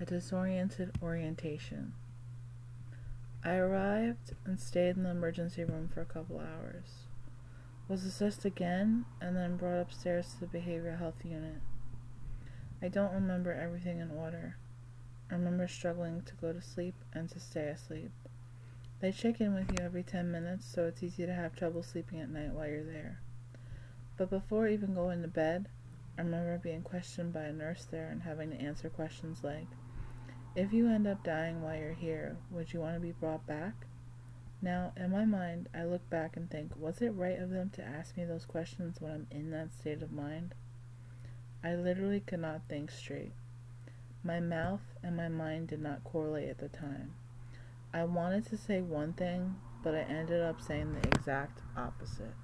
a disoriented orientation. I arrived and stayed in the emergency room for a couple hours. Was assessed again and then brought upstairs to the behavioral health unit. I don't remember everything in order. I remember struggling to go to sleep and to stay asleep. They check in with you every 10 minutes, so it's easy to have trouble sleeping at night while you're there. But before even going to bed, I remember being questioned by a nurse there and having to answer questions like, if you end up dying while you're here, would you want to be brought back? Now, in my mind, I look back and think, was it right of them to ask me those questions when I'm in that state of mind? I literally could not think straight. My mouth and my mind did not correlate at the time. I wanted to say one thing, but I ended up saying the exact opposite.